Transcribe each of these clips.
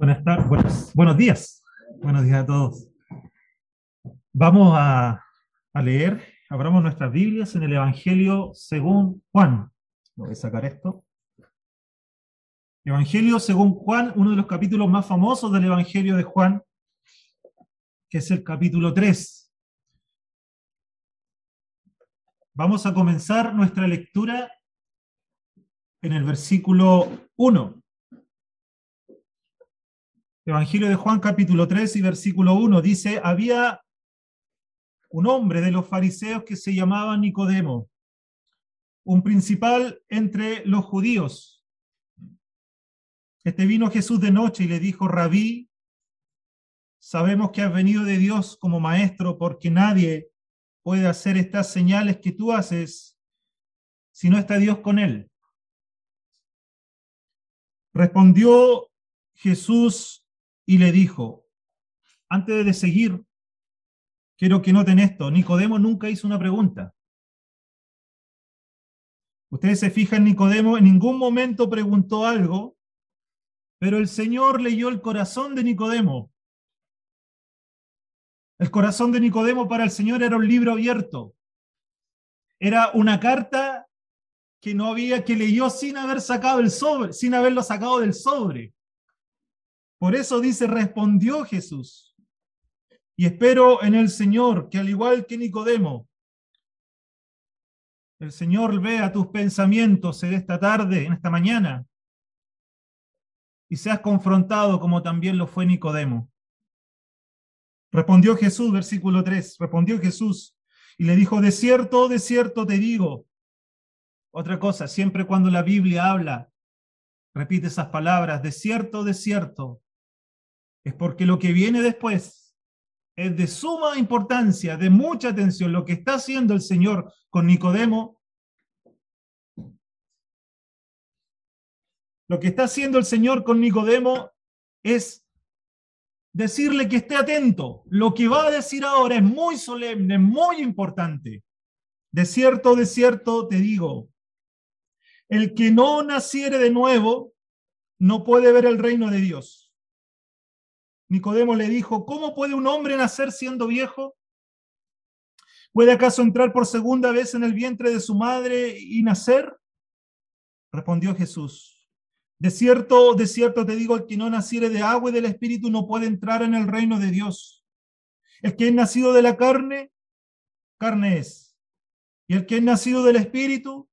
Buenas tardes, buenos días a todos. Vamos a leer, abramos nuestras Biblias en el Evangelio según Juan. Voy a sacar esto. Evangelio según Juan, uno de los capítulos más famosos del Evangelio de Juan, que es el capítulo 3. Vamos a comenzar nuestra lectura en el versículo 1. Evangelio de Juan, capítulo 3 y versículo 1, dice: había un hombre de los fariseos que se llamaba Nicodemo, un principal entre los judíos. Este vino a Jesús de noche y le dijo: Rabí, sabemos que has venido de Dios como maestro, porque nadie puede hacer estas señales que tú haces si no está Dios con él. Respondió Jesús y le dijo: antes de seguir, quiero que noten esto. Nicodemo nunca hizo una pregunta. Ustedes se fijan, Nicodemo en ningún momento preguntó algo, pero el Señor leyó el corazón de Nicodemo. El corazón de Nicodemo para el Señor era un libro abierto. Era una carta que no había, que leyó sin haber sacado el sobre, sin haberlo sacado del sobre. Por eso dice, respondió Jesús. Y espero en el Señor que, al igual que Nicodemo, el Señor vea tus pensamientos en esta tarde, en esta mañana, y seas confrontado como también lo fue Nicodemo. Respondió Jesús, versículo 3, respondió Jesús y le dijo: de cierto te digo. Otra cosa, siempre cuando la Biblia habla, repite esas palabras, de cierto, es porque lo que viene después es de suma importancia, de mucha atención. Lo que está haciendo el Señor con Nicodemo, lo que está haciendo el Señor con Nicodemo es decirle que esté atento. Lo que va a decir ahora es muy solemne, muy importante. De cierto te digo, el que no naciere de nuevo no puede ver el reino de Dios. Nicodemo le dijo: ¿cómo puede un hombre nacer siendo viejo? ¿Puede acaso entrar por segunda vez en el vientre de su madre y nacer? Respondió Jesús: de cierto te digo, el que no naciere de agua y del Espíritu no puede entrar en el reino de Dios. El que es nacido de la carne, carne es. Y el que es nacido del Espíritu,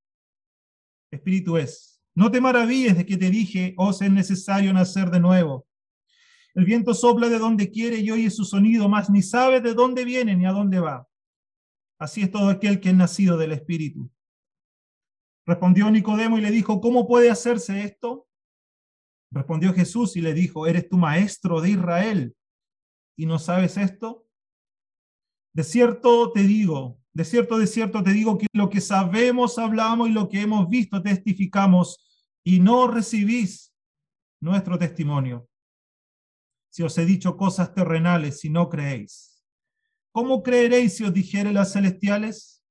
Espíritu es. No te maravilles de que te dije: os es necesario nacer de nuevo. El viento sopla de donde quiere y oye su sonido, mas ni sabe de dónde viene ni a dónde va. Así es todo aquel que es nacido del Espíritu. Respondió Nicodemo y le dijo: ¿cómo puede hacerse esto? Respondió Jesús y le dijo: ¿eres tú maestro de Israel y no sabes esto? De cierto te digo que lo que sabemos hablamos y lo que hemos visto testificamos, y no recibís nuestro testimonio. Si os he dicho cosas terrenales y no creéis, ¿cómo creeréis si os dijere las celestiales?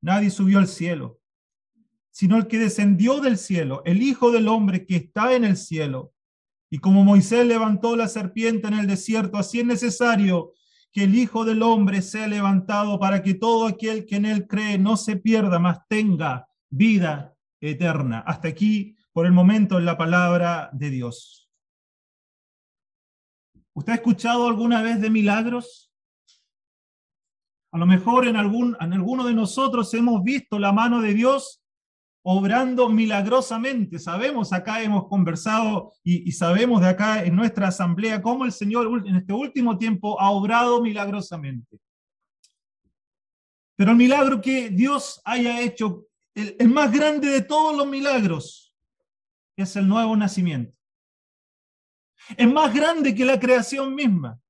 Nadie subió al cielo, sino el que descendió del cielo, el Hijo del Hombre que está en el cielo. Y como Moisés levantó la serpiente en el desierto, así es necesario que el Hijo del Hombre sea levantado, para que todo aquel que en él cree no se pierda, mas tenga vida eterna. Hasta aquí, por el momento, en la palabra de Dios. ¿Usted ha escuchado alguna vez de milagros? A lo mejor en alguno de nosotros hemos visto la mano de Dios obrando milagrosamente. Sabemos, acá hemos conversado y sabemos de acá en nuestra asamblea cómo el Señor en este último tiempo ha obrado milagrosamente. Pero el milagro que Dios haya hecho, el más grande de todos los milagros, es el nuevo nacimiento. Es más grande que la creación misma.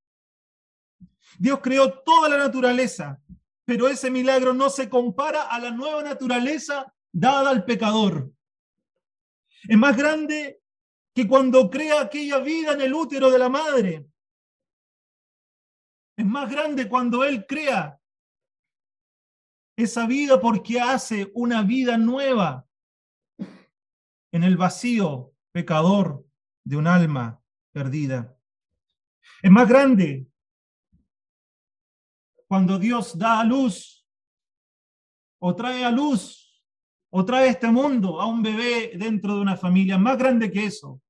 Dios creó toda la naturaleza, pero ese milagro no se compara a la nueva naturaleza dada al pecador. Es más grande que cuando crea aquella vida en el útero de la madre. Es más grande cuando Él crea esa vida, porque hace una vida nueva en el vacío pecador de un alma perdida. Es más grande cuando Dios da a luz o trae a luz o trae a este mundo a un bebé dentro de una familia. Más grande que eso.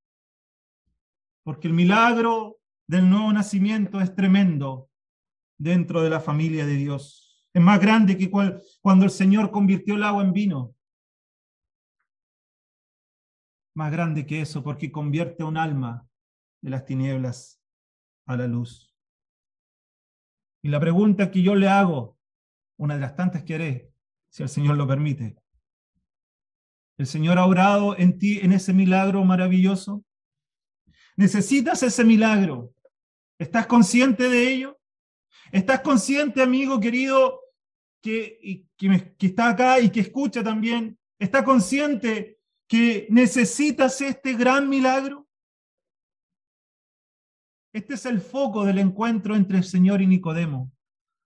Porque el milagro del nuevo nacimiento es tremendo dentro de la familia de Dios. Es más grande que cuando el Señor convirtió el agua en vino. Más grande que eso, porque convierte un alma de las tinieblas a la luz. Y la pregunta que yo le hago, una de las tantas que haré, si el Señor lo permite. ¿El Señor ha obrado en ti en ese milagro maravilloso? ¿Necesitas ese milagro? ¿Estás consciente de ello? ¿Estás consciente, amigo querido, que está acá y que escucha también? ¿Estás consciente que necesitas este gran milagro? Este es el foco del encuentro entre el Señor y Nicodemo.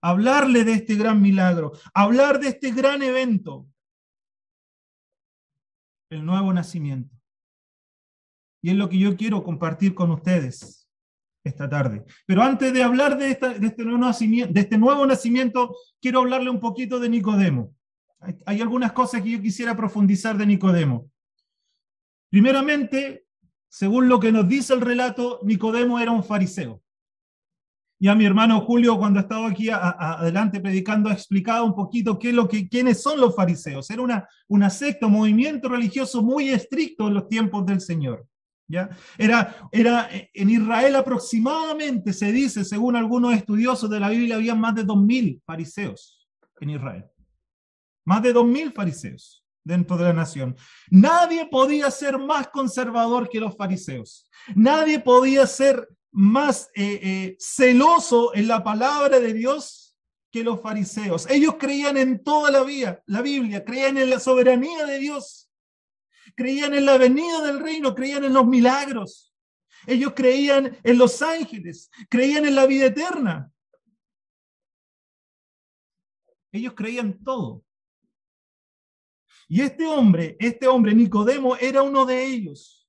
Hablarle de este gran milagro, hablar de este gran evento, el nuevo nacimiento. Y es lo que yo quiero compartir con ustedes esta tarde. Pero antes de hablar de este nuevo nacimiento, quiero hablarle un poquito de Nicodemo. Hay algunas cosas que yo quisiera profundizar de Nicodemo. Primeramente, según lo que nos dice el relato, Nicodemo era un fariseo. Ya mi hermano Julio, cuando ha estado aquí adelante predicando, ha explicado un poquito quiénes son los fariseos. Era una secta, un movimiento religioso muy estricto en los tiempos del Señor. ¿Ya? Era en Israel aproximadamente, se dice, según algunos estudiosos de la Biblia, había más de 2.000 fariseos en Israel. Más de 2.000 fariseos dentro de la nación. Nadie podía ser más conservador que los fariseos. Nadie podía ser más celoso en la palabra de Dios que los fariseos. Ellos creían en toda la Biblia, creían en la soberanía de Dios. Creían en la venida del reino, creían en los milagros. Ellos creían en los ángeles, creían en la vida eterna. Ellos creían todo. Y este hombre Nicodemo, era uno de ellos.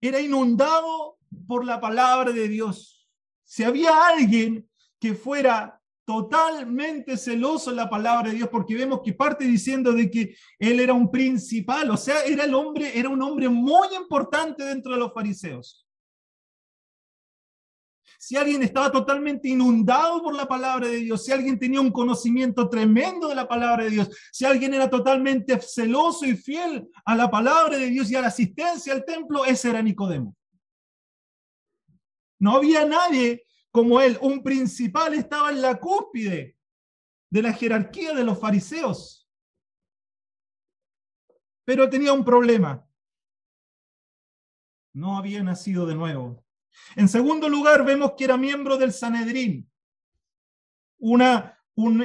Era inundado por la palabra de Dios. Si había alguien que fuera totalmente celoso en la palabra de Dios, porque vemos que parte diciendo de que él era un principal, o sea, era un hombre muy importante dentro de los fariseos. Si alguien estaba totalmente inundado por la palabra de Dios, si alguien tenía un conocimiento tremendo de la palabra de Dios, si alguien era totalmente celoso y fiel a la palabra de Dios y a la asistencia al templo, ese era Nicodemo. No había nadie como él, un principal, estaba en la cúspide de la jerarquía de los fariseos. Pero tenía un problema. No había nacido de nuevo. En segundo lugar, vemos que era miembro del Sanedrín, un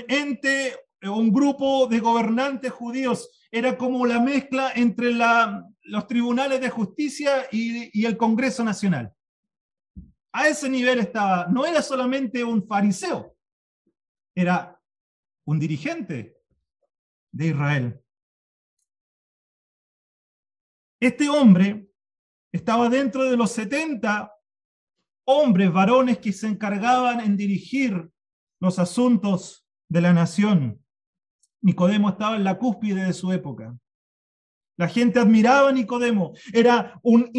ente, un grupo de gobernantes judíos. Era como la mezcla entre los tribunales de justicia y el Congreso Nacional. A ese nivel estaba, no era solamente un fariseo, era un dirigente de Israel. Este hombre estaba dentro de los 70 hombres, varones que se encargaban en dirigir los asuntos de la nación. Nicodemo estaba en la cúspide de su época. La gente admiraba a Nicodemo, era un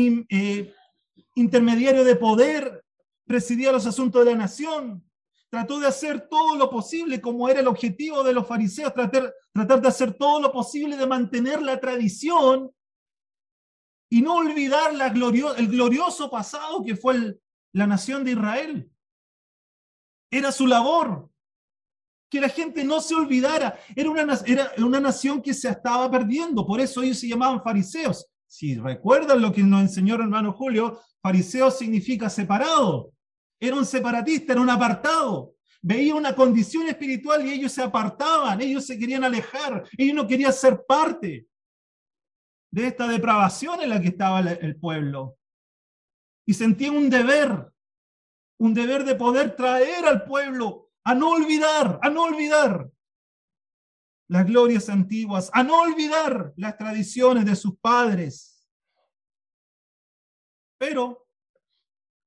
intermediario de poder, presidía los asuntos de la nación, trató de hacer todo lo posible, como era el objetivo de los fariseos, tratar de hacer todo lo posible de mantener la tradición y no olvidar el glorioso pasado que fue la nación de Israel. Era su labor, que la gente no se olvidara. Era una nación que se estaba perdiendo, por eso ellos se llamaban fariseos. Si recuerdan lo que nos enseñó el hermano Julio, fariseo significa separado. Era un separatista, era un apartado. Veía una condición espiritual y ellos se apartaban, ellos se querían alejar, ellos no querían ser parte de esta depravación en la que estaba el pueblo. Y sentían un deber de poder traer al pueblo a no olvidar las glorias antiguas, a no olvidar las tradiciones de sus padres. Pero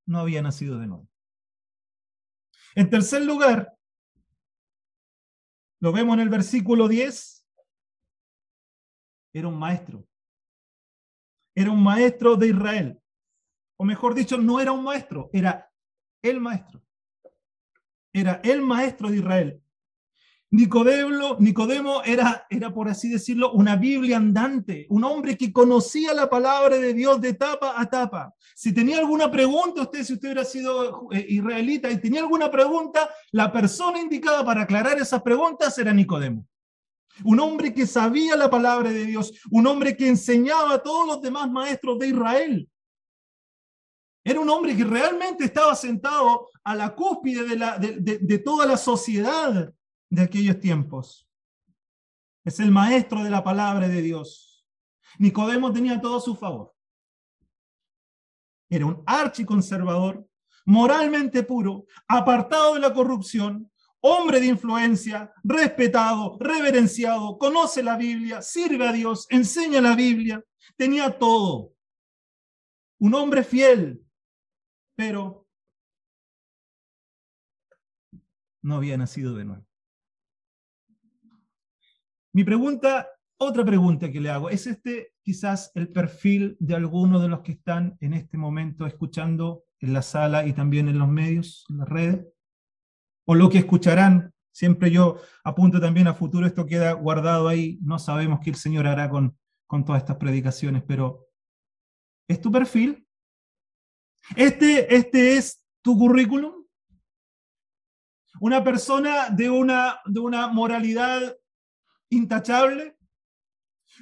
no había nacido de nuevo. En tercer lugar, lo vemos en el versículo 10, era un maestro de Israel, o mejor dicho, no era un maestro, era el maestro. Era el maestro de Israel. Nicodemo era, por así decirlo, una Biblia andante, un hombre que conocía la palabra de Dios de tapa a tapa. Si tenía alguna pregunta, si usted hubiera sido israelita y tenía alguna pregunta, la persona indicada para aclarar esas preguntas era Nicodemo. Un hombre que sabía la palabra de Dios, un hombre que enseñaba a todos los demás maestros de Israel. Era un hombre que realmente estaba sentado a la cúspide de toda la sociedad de aquellos tiempos. Es el maestro de la palabra de Dios. Nicodemo tenía todo a su favor. Era un archiconservador, moralmente puro, apartado de la corrupción, hombre de influencia, respetado, reverenciado, conoce la Biblia, sirve a Dios, enseña la Biblia. Tenía todo. Un hombre fiel. Pero no había nacido de nuevo. Mi pregunta, otra pregunta que le hago, ¿es este quizás el perfil de alguno de los que están en este momento escuchando en la sala y también en los medios, en las redes? ¿O lo que escucharán? Siempre yo apunto también a futuro, esto queda guardado ahí, no sabemos qué el Señor hará con todas estas predicaciones, pero ¿es tu perfil? ¿Este es tu currículum? ¿Una persona de una moralidad intachable?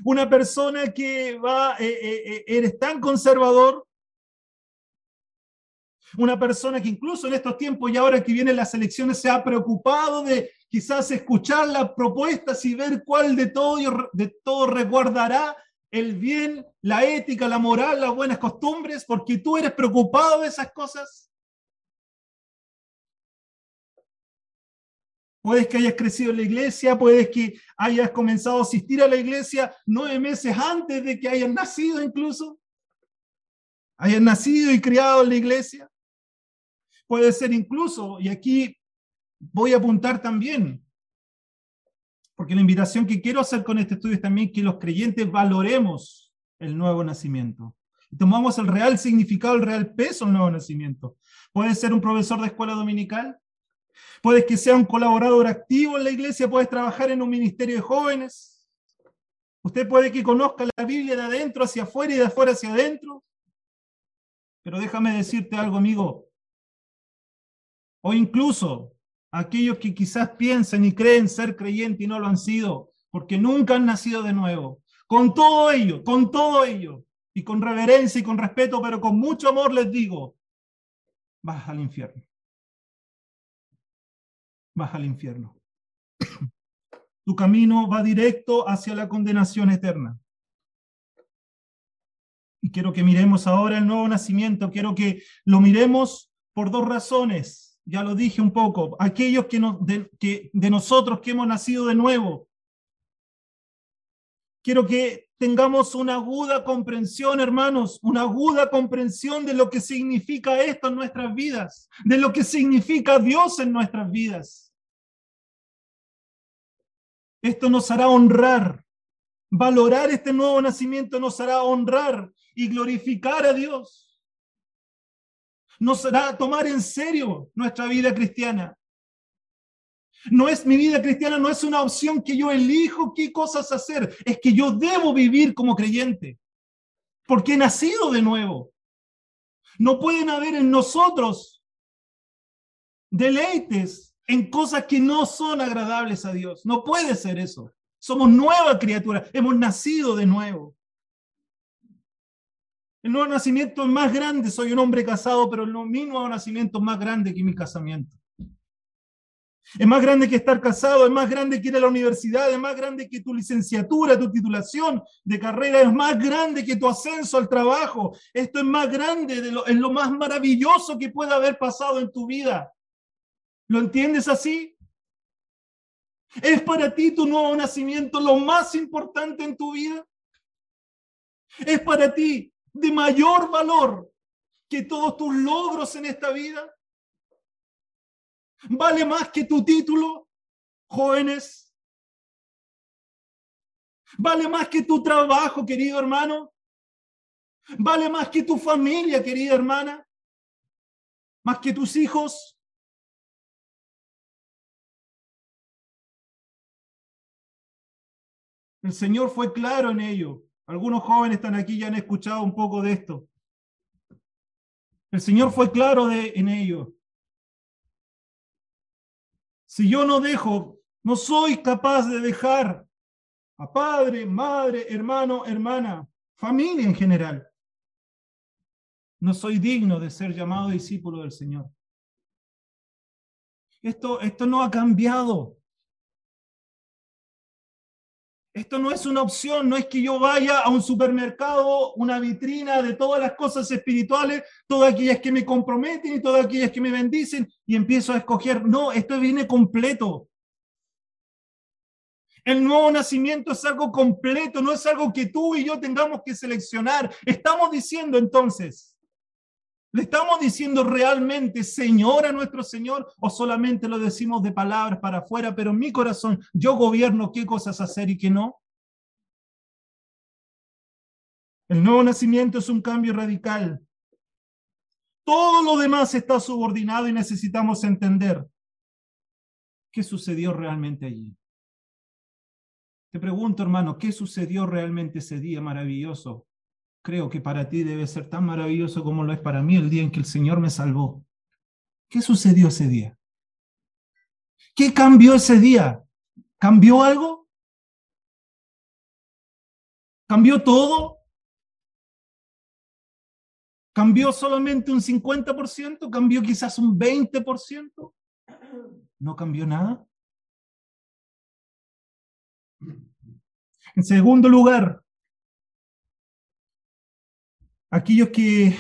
¿Una persona que eres tan conservador? ¿Una persona que incluso en estos tiempos y ahora que vienen las elecciones se ha preocupado de quizás escuchar las propuestas y ver cuál de todo resguardará el bien, la ética, la moral, las buenas costumbres, porque tú eres preocupado de esas cosas? Puedes que hayas crecido en la iglesia, puedes que hayas comenzado a asistir a la iglesia 9 meses antes de que hayas nacido incluso. Hayas nacido y criado en la iglesia. Puede ser incluso, y aquí voy a apuntar también, porque la invitación que quiero hacer con este estudio es también que los creyentes valoremos el nuevo nacimiento. Tomamos el real significado, el real peso del nuevo nacimiento. Puedes ser un profesor de escuela dominical. Puedes que sea un colaborador activo en la iglesia. Puedes trabajar en un ministerio de jóvenes. Usted puede que conozca la Biblia de adentro hacia afuera y de afuera hacia adentro. Pero déjame decirte algo, amigo. O incluso aquellos que quizás piensan y creen ser creyentes y no lo han sido, porque nunca han nacido de nuevo. Con todo ello, y con reverencia y con respeto, pero con mucho amor les digo, vas al infierno. Vas al infierno. Tu camino va directo hacia la condenación eterna. Y quiero que miremos ahora el nuevo nacimiento, quiero que lo miremos por 2 razones. Ya lo dije un poco, aquellos de nosotros que hemos nacido de nuevo. Quiero que tengamos una aguda comprensión, hermanos, una aguda comprensión de lo que significa esto en nuestras vidas, de lo que significa Dios en nuestras vidas. Esto nos hará honrar, valorar este nuevo nacimiento nos hará honrar y glorificar a Dios. Nos hará tomar en serio nuestra vida cristiana. Mi vida cristiana no es una opción que yo elijo qué cosas hacer, es que yo debo vivir como creyente, porque he nacido de nuevo. No pueden haber en nosotros deleites en cosas que no son agradables a Dios. No puede ser eso. Somos nueva criatura, hemos nacido de nuevo. El nuevo nacimiento es más grande, soy un hombre casado, pero mi nuevo nacimiento es más grande que mi casamiento. Es más grande que estar casado, es más grande que ir a la universidad, es más grande que tu licenciatura, tu titulación de carrera, es más grande que tu ascenso al trabajo. Esto es más grande, es lo más maravilloso que pueda haber pasado en tu vida. ¿Lo entiendes así? ¿Es para ti tu nuevo nacimiento lo más importante en tu vida? ¿Es para ti de mayor valor que todos tus logros en esta vida? ¿Vale más que tu título, jóvenes? ¿Vale más que tu trabajo, querido hermano? ¿Vale más que tu familia, querida hermana? ¿Más que tus hijos? El Señor fue claro en ello. Algunos jóvenes están aquí y han escuchado un poco de esto. El Señor fue claro en ello. Si yo no dejo, no soy capaz de dejar a padre, madre, hermano, hermana, familia en general, no soy digno de ser llamado discípulo del Señor. Esto no ha cambiado. Esto no es una opción, no es que yo vaya a un supermercado, una vitrina de todas las cosas espirituales, todas aquellas que me comprometen y todas aquellas que me bendicen, y empiezo a escoger. No, esto viene completo. El nuevo nacimiento es algo completo, no es algo que tú y yo tengamos que seleccionar. Estamos diciendo entonces, ¿le estamos diciendo realmente Señor a nuestro Señor o solamente lo decimos de palabras para afuera? Pero en mi corazón, yo gobierno qué cosas hacer y qué no. El nuevo nacimiento es un cambio radical. Todo lo demás está subordinado y necesitamos entender qué sucedió realmente allí. Te pregunto, hermano, ¿qué sucedió realmente ese día maravilloso? Creo que para ti debe ser tan maravilloso como lo es para mí el día en que el Señor me salvó. ¿Qué sucedió ese día? ¿Qué cambió ese día? ¿Cambió algo? ¿Cambió todo? ¿Cambió solamente un 50%? ¿Cambió quizás un 20%? ¿No cambió nada? En segundo lugar, aquellos que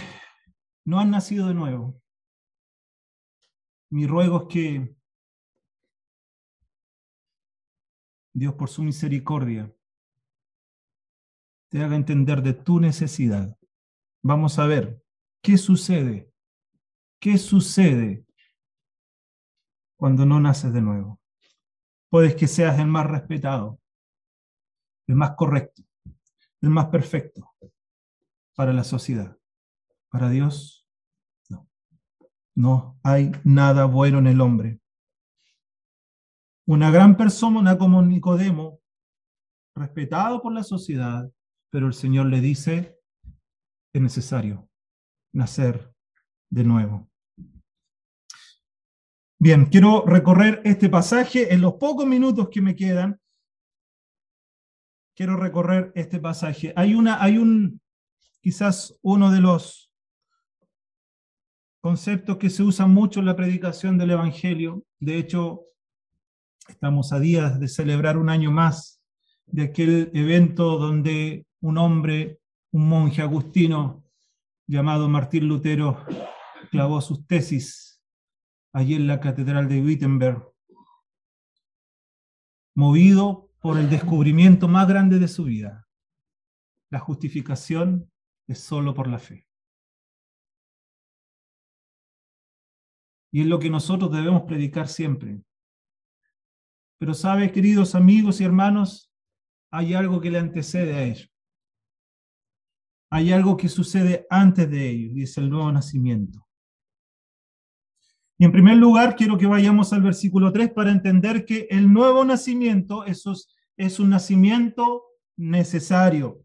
no han nacido de nuevo, mi ruego es que Dios, por su misericordia, te haga entender de tu necesidad. Vamos a ver qué sucede cuando no naces de nuevo. Puedes que seas el más respetado, el más correcto, el más perfecto para la sociedad. Para Dios, no. No hay nada bueno en el hombre. Una gran persona como Nicodemo, respetado por la sociedad, pero el Señor le dice, es necesario nacer de nuevo. Bien, quiero recorrer este pasaje en los pocos minutos que me quedan. Quiero recorrer este pasaje. Quizás uno de los conceptos que se usan mucho en la predicación del Evangelio. De hecho, estamos a días de celebrar un año más de aquel evento donde un monje agustino llamado Martín Lutero, clavó sus tesis allí en la Catedral de Wittenberg, movido por el descubrimiento más grande de su vida. La justificación es solo por la fe. Y es lo que nosotros debemos predicar siempre. Pero sabes, queridos amigos y hermanos, hay algo que le antecede a ello. Hay algo que sucede antes de ello, y es el nuevo nacimiento. Y en primer lugar, quiero que vayamos al versículo 3 para entender que el nuevo nacimiento es un nacimiento necesario.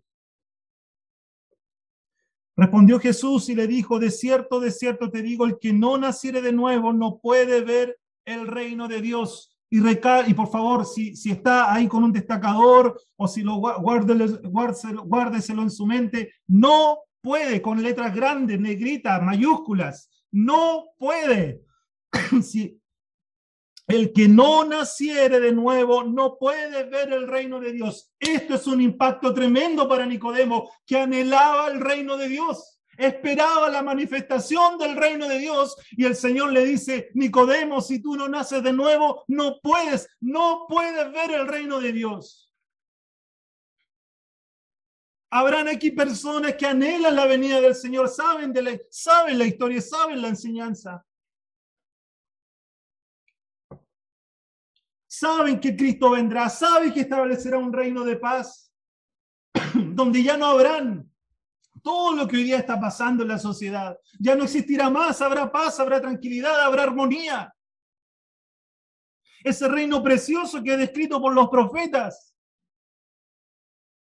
Respondió Jesús y le dijo, de cierto te digo, el que no naciere de nuevo no puede ver el reino de Dios. Y por favor, si está ahí con un destacador o si lo guárdeselo en su mente, no puede, con letras grandes, negritas, mayúsculas, no puede. Si el que no naciere de nuevo no puede ver el reino de Dios. Esto es un impacto tremendo para Nicodemo, que anhelaba el reino de Dios, esperaba la manifestación del reino de Dios, y el Señor le dice, Nicodemo, si tú no naces de nuevo, no puedes ver el reino de Dios. Habrán aquí personas que anhelan la venida del Señor, saben la historia, saben la enseñanza. Saben que Cristo vendrá, saben que establecerá un reino de paz, donde ya no habrán todo lo que hoy día está pasando en la sociedad. Ya no existirá más, habrá paz, habrá tranquilidad, habrá armonía. Ese reino precioso que es descrito por los profetas.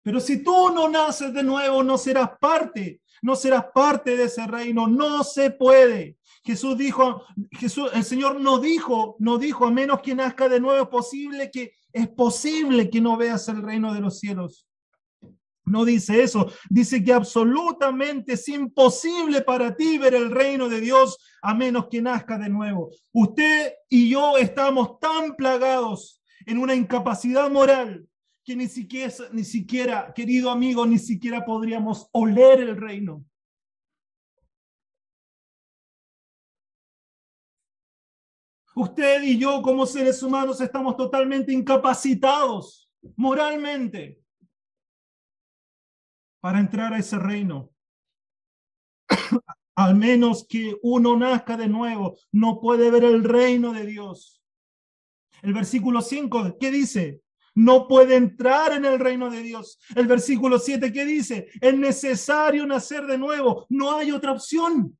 Pero si tú no naces de nuevo, no serás parte de ese reino, no se puede. El Señor no dijo, a menos que nazca de nuevo, es posible que no veas el reino de los cielos. No dice eso, dice que absolutamente es imposible para ti ver el reino de Dios a menos que nazca de nuevo. Usted y yo estamos tan plagados en una incapacidad moral que ni siquiera, querido amigo, ni siquiera podríamos oler el reino. Usted y yo como seres humanos estamos totalmente incapacitados moralmente para entrar a ese reino. Al menos que uno nazca de nuevo, no puede ver el reino de Dios. El versículo 5, ¿qué dice? No puede entrar en el reino de Dios. El versículo 7, ¿qué dice? Es necesario nacer de nuevo. No hay otra opción.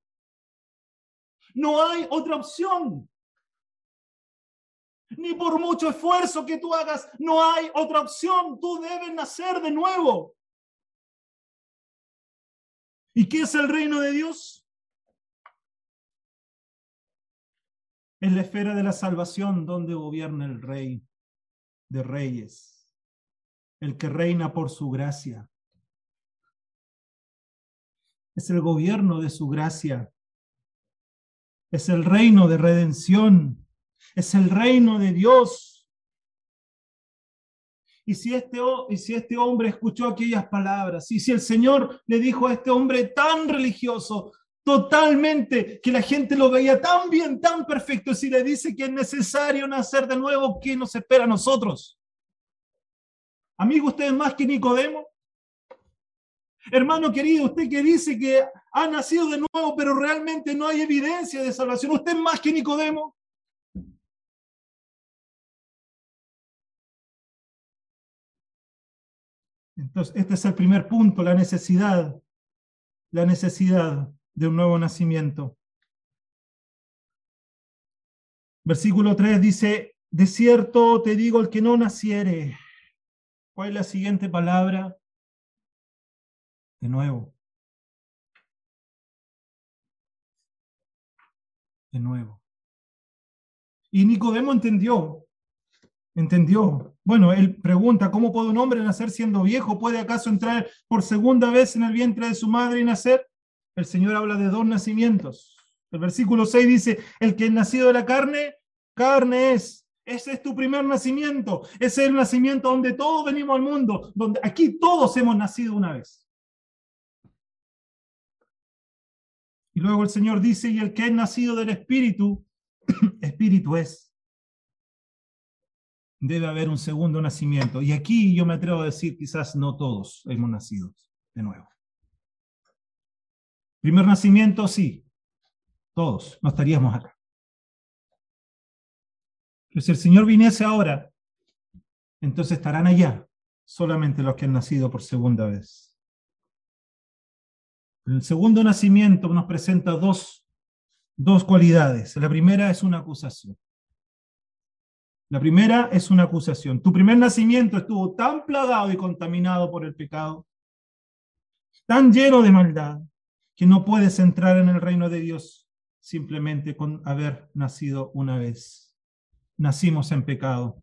No hay otra opción. Ni por mucho esfuerzo que tú hagas, no hay otra opción. Tú debes nacer de nuevo. ¿Y qué es el reino de Dios? Es la esfera de la salvación donde gobierna el Rey de Reyes, el que reina por su gracia. Es el gobierno de su gracia. Es el reino de redención. Es el reino de Dios. Y si este hombre escuchó aquellas palabras, y si el Señor le dijo a este hombre tan religioso, totalmente, que la gente lo veía tan bien, tan perfecto, si le dice que es necesario nacer de nuevo, ¿qué nos espera a nosotros? Amigo, usted es más que Nicodemo. Hermano querido, usted que dice que ha nacido de nuevo, pero realmente no hay evidencia de salvación, usted es más que Nicodemo. Entonces, este es el primer punto, la necesidad de un nuevo nacimiento. Versículo 3 dice, de cierto te digo, el que no naciere. ¿Cuál es la siguiente palabra? De nuevo. De nuevo. Y Nicodemo entendió. Bueno, él pregunta, ¿cómo puede un hombre nacer siendo viejo? ¿Puede acaso entrar por segunda vez en el vientre de su madre y nacer? El Señor habla de dos nacimientos. El versículo 6 dice, el que es nacido de la carne, carne es. Ese es tu primer nacimiento. Ese es el nacimiento donde todos venimos al mundo, donde aquí todos hemos nacido una vez. Y luego el Señor dice, y el que es nacido del Espíritu, Espíritu es. Debe haber un segundo nacimiento. Y aquí yo me atrevo a decir, quizás no todos hemos nacido de nuevo. Primer nacimiento, sí. Todos, no estaríamos acá. Pero si el Señor viniese ahora, entonces estarán allá solamente los que han nacido por segunda vez. El segundo nacimiento nos presenta dos cualidades. La primera es una acusación. Tu primer nacimiento estuvo tan plagado y contaminado por el pecado, tan lleno de maldad, que no puedes entrar en el reino de Dios simplemente con haber nacido una vez. Nacimos en pecado.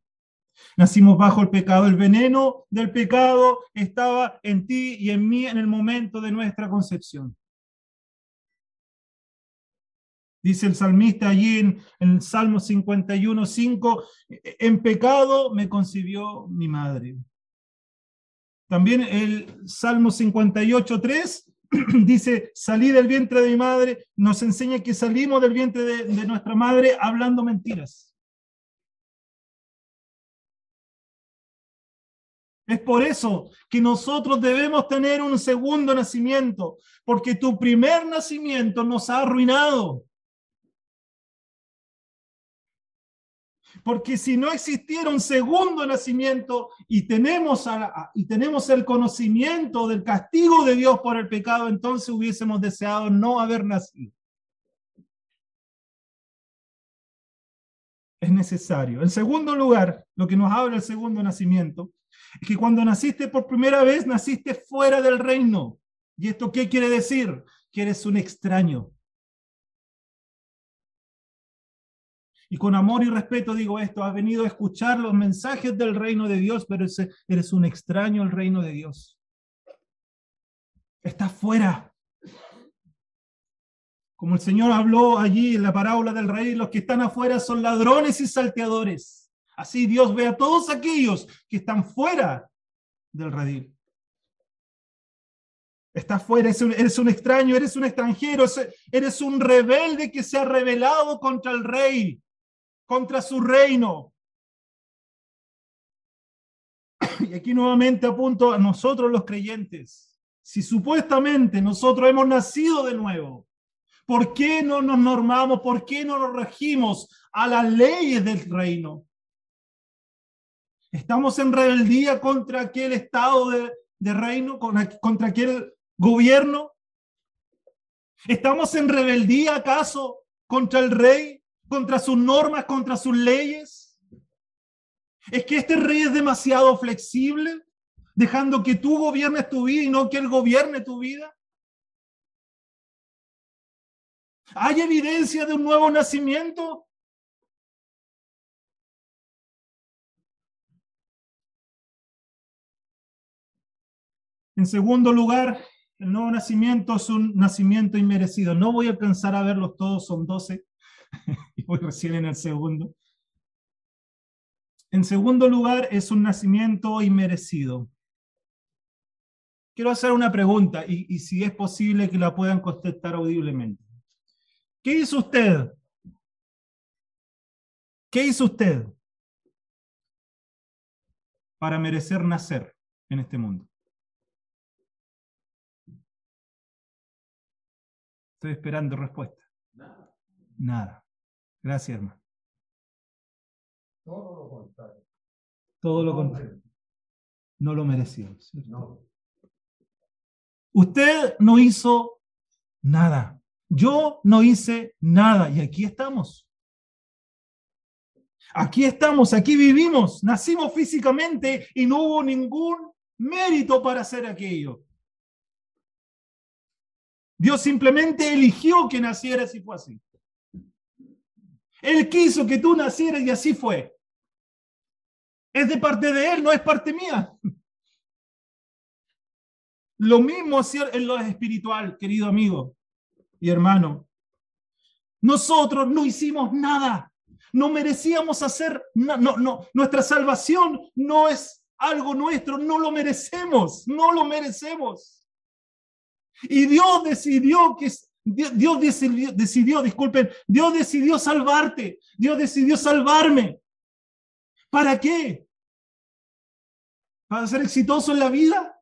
Nacimos bajo el pecado. El veneno del pecado estaba en ti y en mí en el momento de nuestra concepción. Dice el salmista allí en el Salmo 51, 5, en pecado me concibió mi madre. También el Salmo 58, 3 dice, salí del vientre de mi madre, nos enseña que salimos del vientre de nuestra madre hablando mentiras. Es por eso que nosotros debemos tener un segundo nacimiento, porque tu primer nacimiento nos ha arruinado. Porque si no existiera un segundo nacimiento y tenemos el conocimiento del castigo de Dios por el pecado, entonces hubiésemos deseado no haber nacido. Es necesario. En segundo lugar, lo que nos habla el segundo nacimiento es que cuando naciste por primera vez, naciste fuera del reino. ¿Y esto qué quiere decir? Que eres un extraño. Y con amor y respeto digo esto, has venido a escuchar los mensajes del reino de Dios, pero eres un extraño al reino de Dios. Estás fuera. Como el Señor habló allí en la parábola del rey, los que están afuera son ladrones y salteadores. Así Dios ve a todos aquellos que están fuera del redil. Estás fuera, eres un extraño, eres un extranjero, eres un rebelde que se ha rebelado contra el rey, contra su reino. Y aquí nuevamente apunto a nosotros los creyentes. Si supuestamente nosotros hemos nacido de nuevo, ¿por qué no nos normamos? ¿Por qué no nos regimos a las leyes del reino? Estamos en rebeldía contra aquel estado de reino, contra aquel gobierno. ¿Estamos en rebeldía acaso contra el rey, contra sus normas, contra sus leyes? ¿Es que este rey es demasiado flexible, dejando que tú gobiernes tu vida y no que él gobierne tu vida? ¿Hay evidencia de un nuevo nacimiento? En segundo lugar, el nuevo nacimiento es un nacimiento inmerecido. No voy a alcanzar a verlos todos, son 12. Y voy recién en el segundo. En segundo lugar, es un nacimiento inmerecido. Quiero hacer una pregunta y si es posible que la puedan contestar audiblemente. ¿Qué hizo usted? ¿Qué hizo usted para merecer nacer en este mundo? Estoy esperando respuesta. Nada. Nada. Gracias, hermano. Todo lo contrario. Todo lo contrario. No lo merecíamos. No. Usted no hizo nada. Yo no hice nada y aquí estamos. Aquí estamos, aquí vivimos, nacimos físicamente y no hubo ningún mérito para hacer aquello. Dios simplemente eligió que nacieras y fue así. Él quiso que tú nacieras y así fue. Es de parte de Él, no es parte mía. Lo mismo es en lo espiritual, querido amigo. Y hermano, nosotros no hicimos nada, no merecíamos hacer nada, no, nuestra salvación no es algo nuestro, no lo merecemos. Y Dios decidió salvarte, Dios decidió salvarme. ¿Para qué? ¿Para ser exitoso en la vida?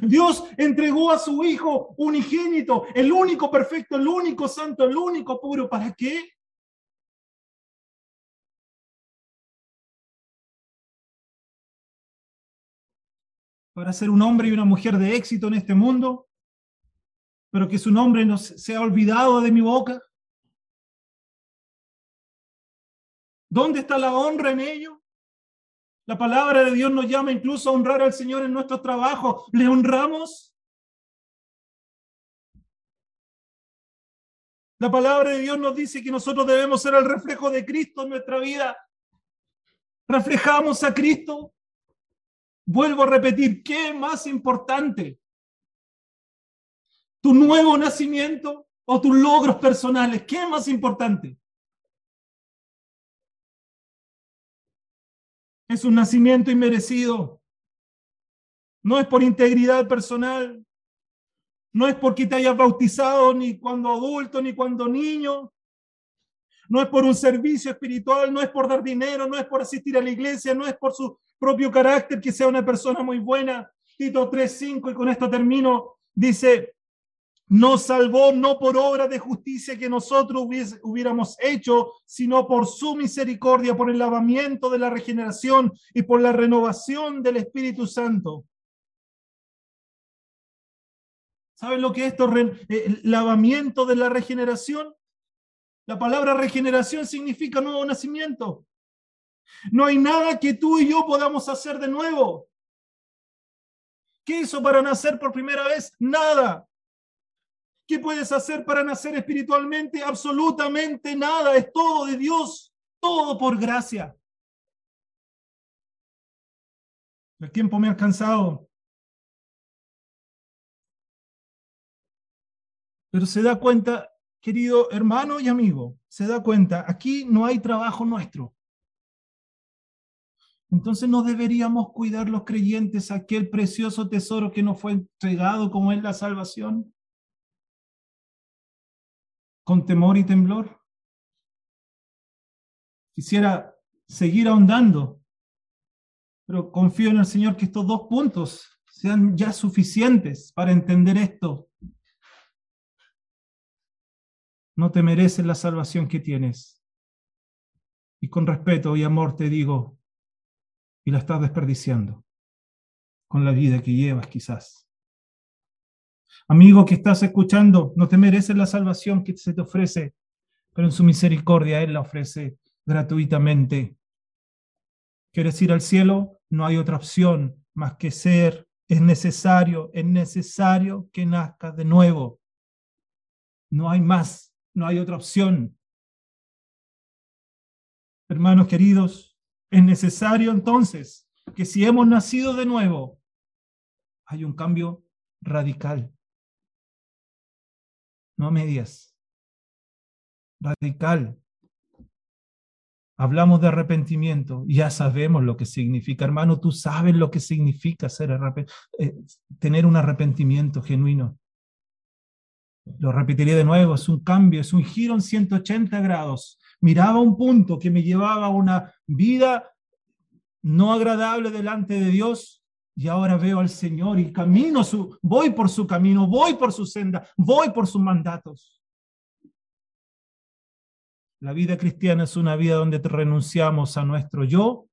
Dios entregó a su Hijo unigénito, el único perfecto, el único santo, el único puro. ¿Para qué? Para ser un hombre y una mujer de éxito en este mundo, pero que su nombre no sea olvidado de mi boca. ¿Dónde está la honra en ello? La palabra de Dios nos llama incluso a honrar al Señor en nuestro trabajo. ¿Le honramos? La palabra de Dios nos dice que nosotros debemos ser el reflejo de Cristo en nuestra vida. ¿Reflejamos a Cristo? Vuelvo a repetir, ¿qué más importante? ¿Tu nuevo nacimiento o tus logros personales? ¿Qué más importante? Es un nacimiento inmerecido. No es por integridad personal. No es porque te hayas bautizado ni cuando adulto, ni cuando niño. no es por un servicio espiritual, no es por dar dinero, no es por asistir a la iglesia, no es por su propio carácter, que sea una persona muy buena. Tito 3:5, y con esto termino, dice: nos salvó no por obra de justicia que nosotros hubiéramos hecho, sino por su misericordia, por el lavamiento de la regeneración y por la renovación del Espíritu Santo. ¿Saben lo que es esto? Lavamiento de la regeneración. La palabra regeneración significa nuevo nacimiento. No hay nada que tú y yo podamos hacer de nuevo. ¿Qué hizo para nacer por primera vez? Nada. ¿Qué puedes hacer para nacer espiritualmente? Absolutamente nada. Es todo de Dios, todo por gracia. El tiempo me ha alcanzado. Pero se da cuenta, querido hermano y amigo, se da cuenta, aquí no hay trabajo nuestro. Entonces no deberíamos cuidar los creyentes aquel precioso tesoro que nos fue entregado, como es la salvación, con temor y temblor. Quisiera seguir ahondando, pero confío en el Señor que estos dos puntos sean ya suficientes para entender esto. No te mereces la salvación que tienes. Y con respeto y amor te digo, y la estás desperdiciando con la vida que llevas quizás. Amigo que estás escuchando, no te mereces la salvación que se te ofrece, pero en su misericordia Él la ofrece gratuitamente. ¿Quieres ir al cielo? No hay otra opción más que ser. Es necesario que nazcas de nuevo. No hay más, no hay otra opción. Hermanos queridos, es necesario entonces que si hemos nacido de nuevo, hay un cambio radical. No a medias. Radical. Hablamos de arrepentimiento. Ya sabemos lo que significa. Hermano, tú sabes lo que significa tener un arrepentimiento genuino. Lo repetiré de nuevo. Es un cambio, es un giro en 180 grados. Miraba un punto que me llevaba a una vida no agradable delante de Dios. Y ahora veo al Señor y voy por su camino, voy por su senda, voy por sus mandatos. La vida cristiana es una vida donde renunciamos a nuestro yo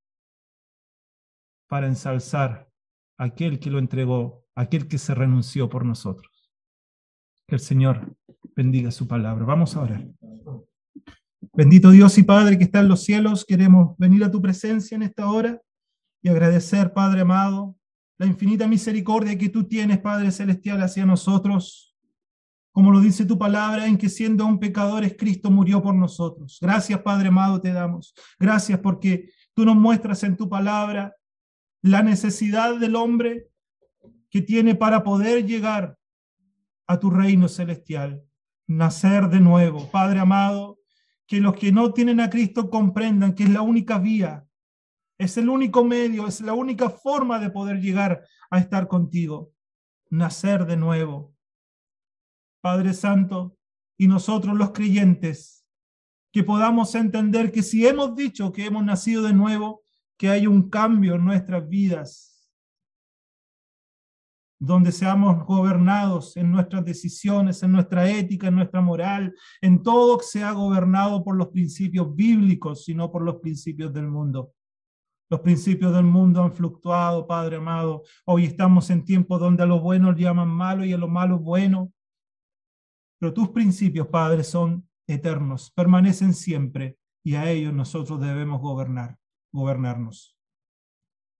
para ensalzar a aquel que lo entregó, a aquel que se renunció por nosotros. Que el Señor bendiga su palabra. Vamos a orar. Bendito Dios y Padre que está en los cielos, queremos venir a tu presencia en esta hora y agradecer, Padre amado, la infinita misericordia que tú tienes, Padre Celestial, hacia nosotros. Como lo dice tu palabra, en que siendo un pecador, Cristo murió por nosotros. Gracias, Padre amado, te damos. Gracias porque tú nos muestras en tu palabra la necesidad del hombre que tiene para poder llegar a tu reino celestial. Nacer de nuevo. Padre amado, que los que no tienen a Cristo comprendan que es la única vía. Es el único medio, es la única forma de poder llegar a estar contigo. Nacer de nuevo. Padre Santo, y nosotros los creyentes, que podamos entender que si hemos dicho que hemos nacido de nuevo, que hay un cambio en nuestras vidas, donde seamos gobernados en nuestras decisiones, en nuestra ética, en nuestra moral, en todo que sea gobernado por los principios bíblicos, y no por los principios del mundo. Los principios del mundo han fluctuado, Padre amado. Hoy estamos en tiempos donde a lo bueno le llaman malo y a lo malo bueno. Pero tus principios, Padre, son eternos, permanecen siempre y a ellos nosotros debemos gobernarnos.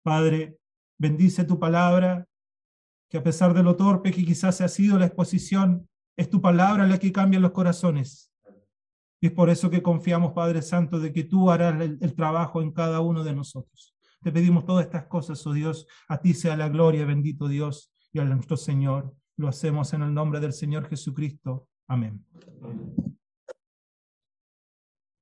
Padre, bendice tu palabra, que a pesar de lo torpe que quizás ha sido la exposición, es tu palabra la que cambia los corazones. Y es por eso que confiamos, Padre Santo, de que tú harás el trabajo en cada uno de nosotros. Te pedimos todas estas cosas, oh Dios, a ti sea la gloria, bendito Dios, y a nuestro Señor. Lo hacemos en el nombre del Señor Jesucristo. Amén. Amén.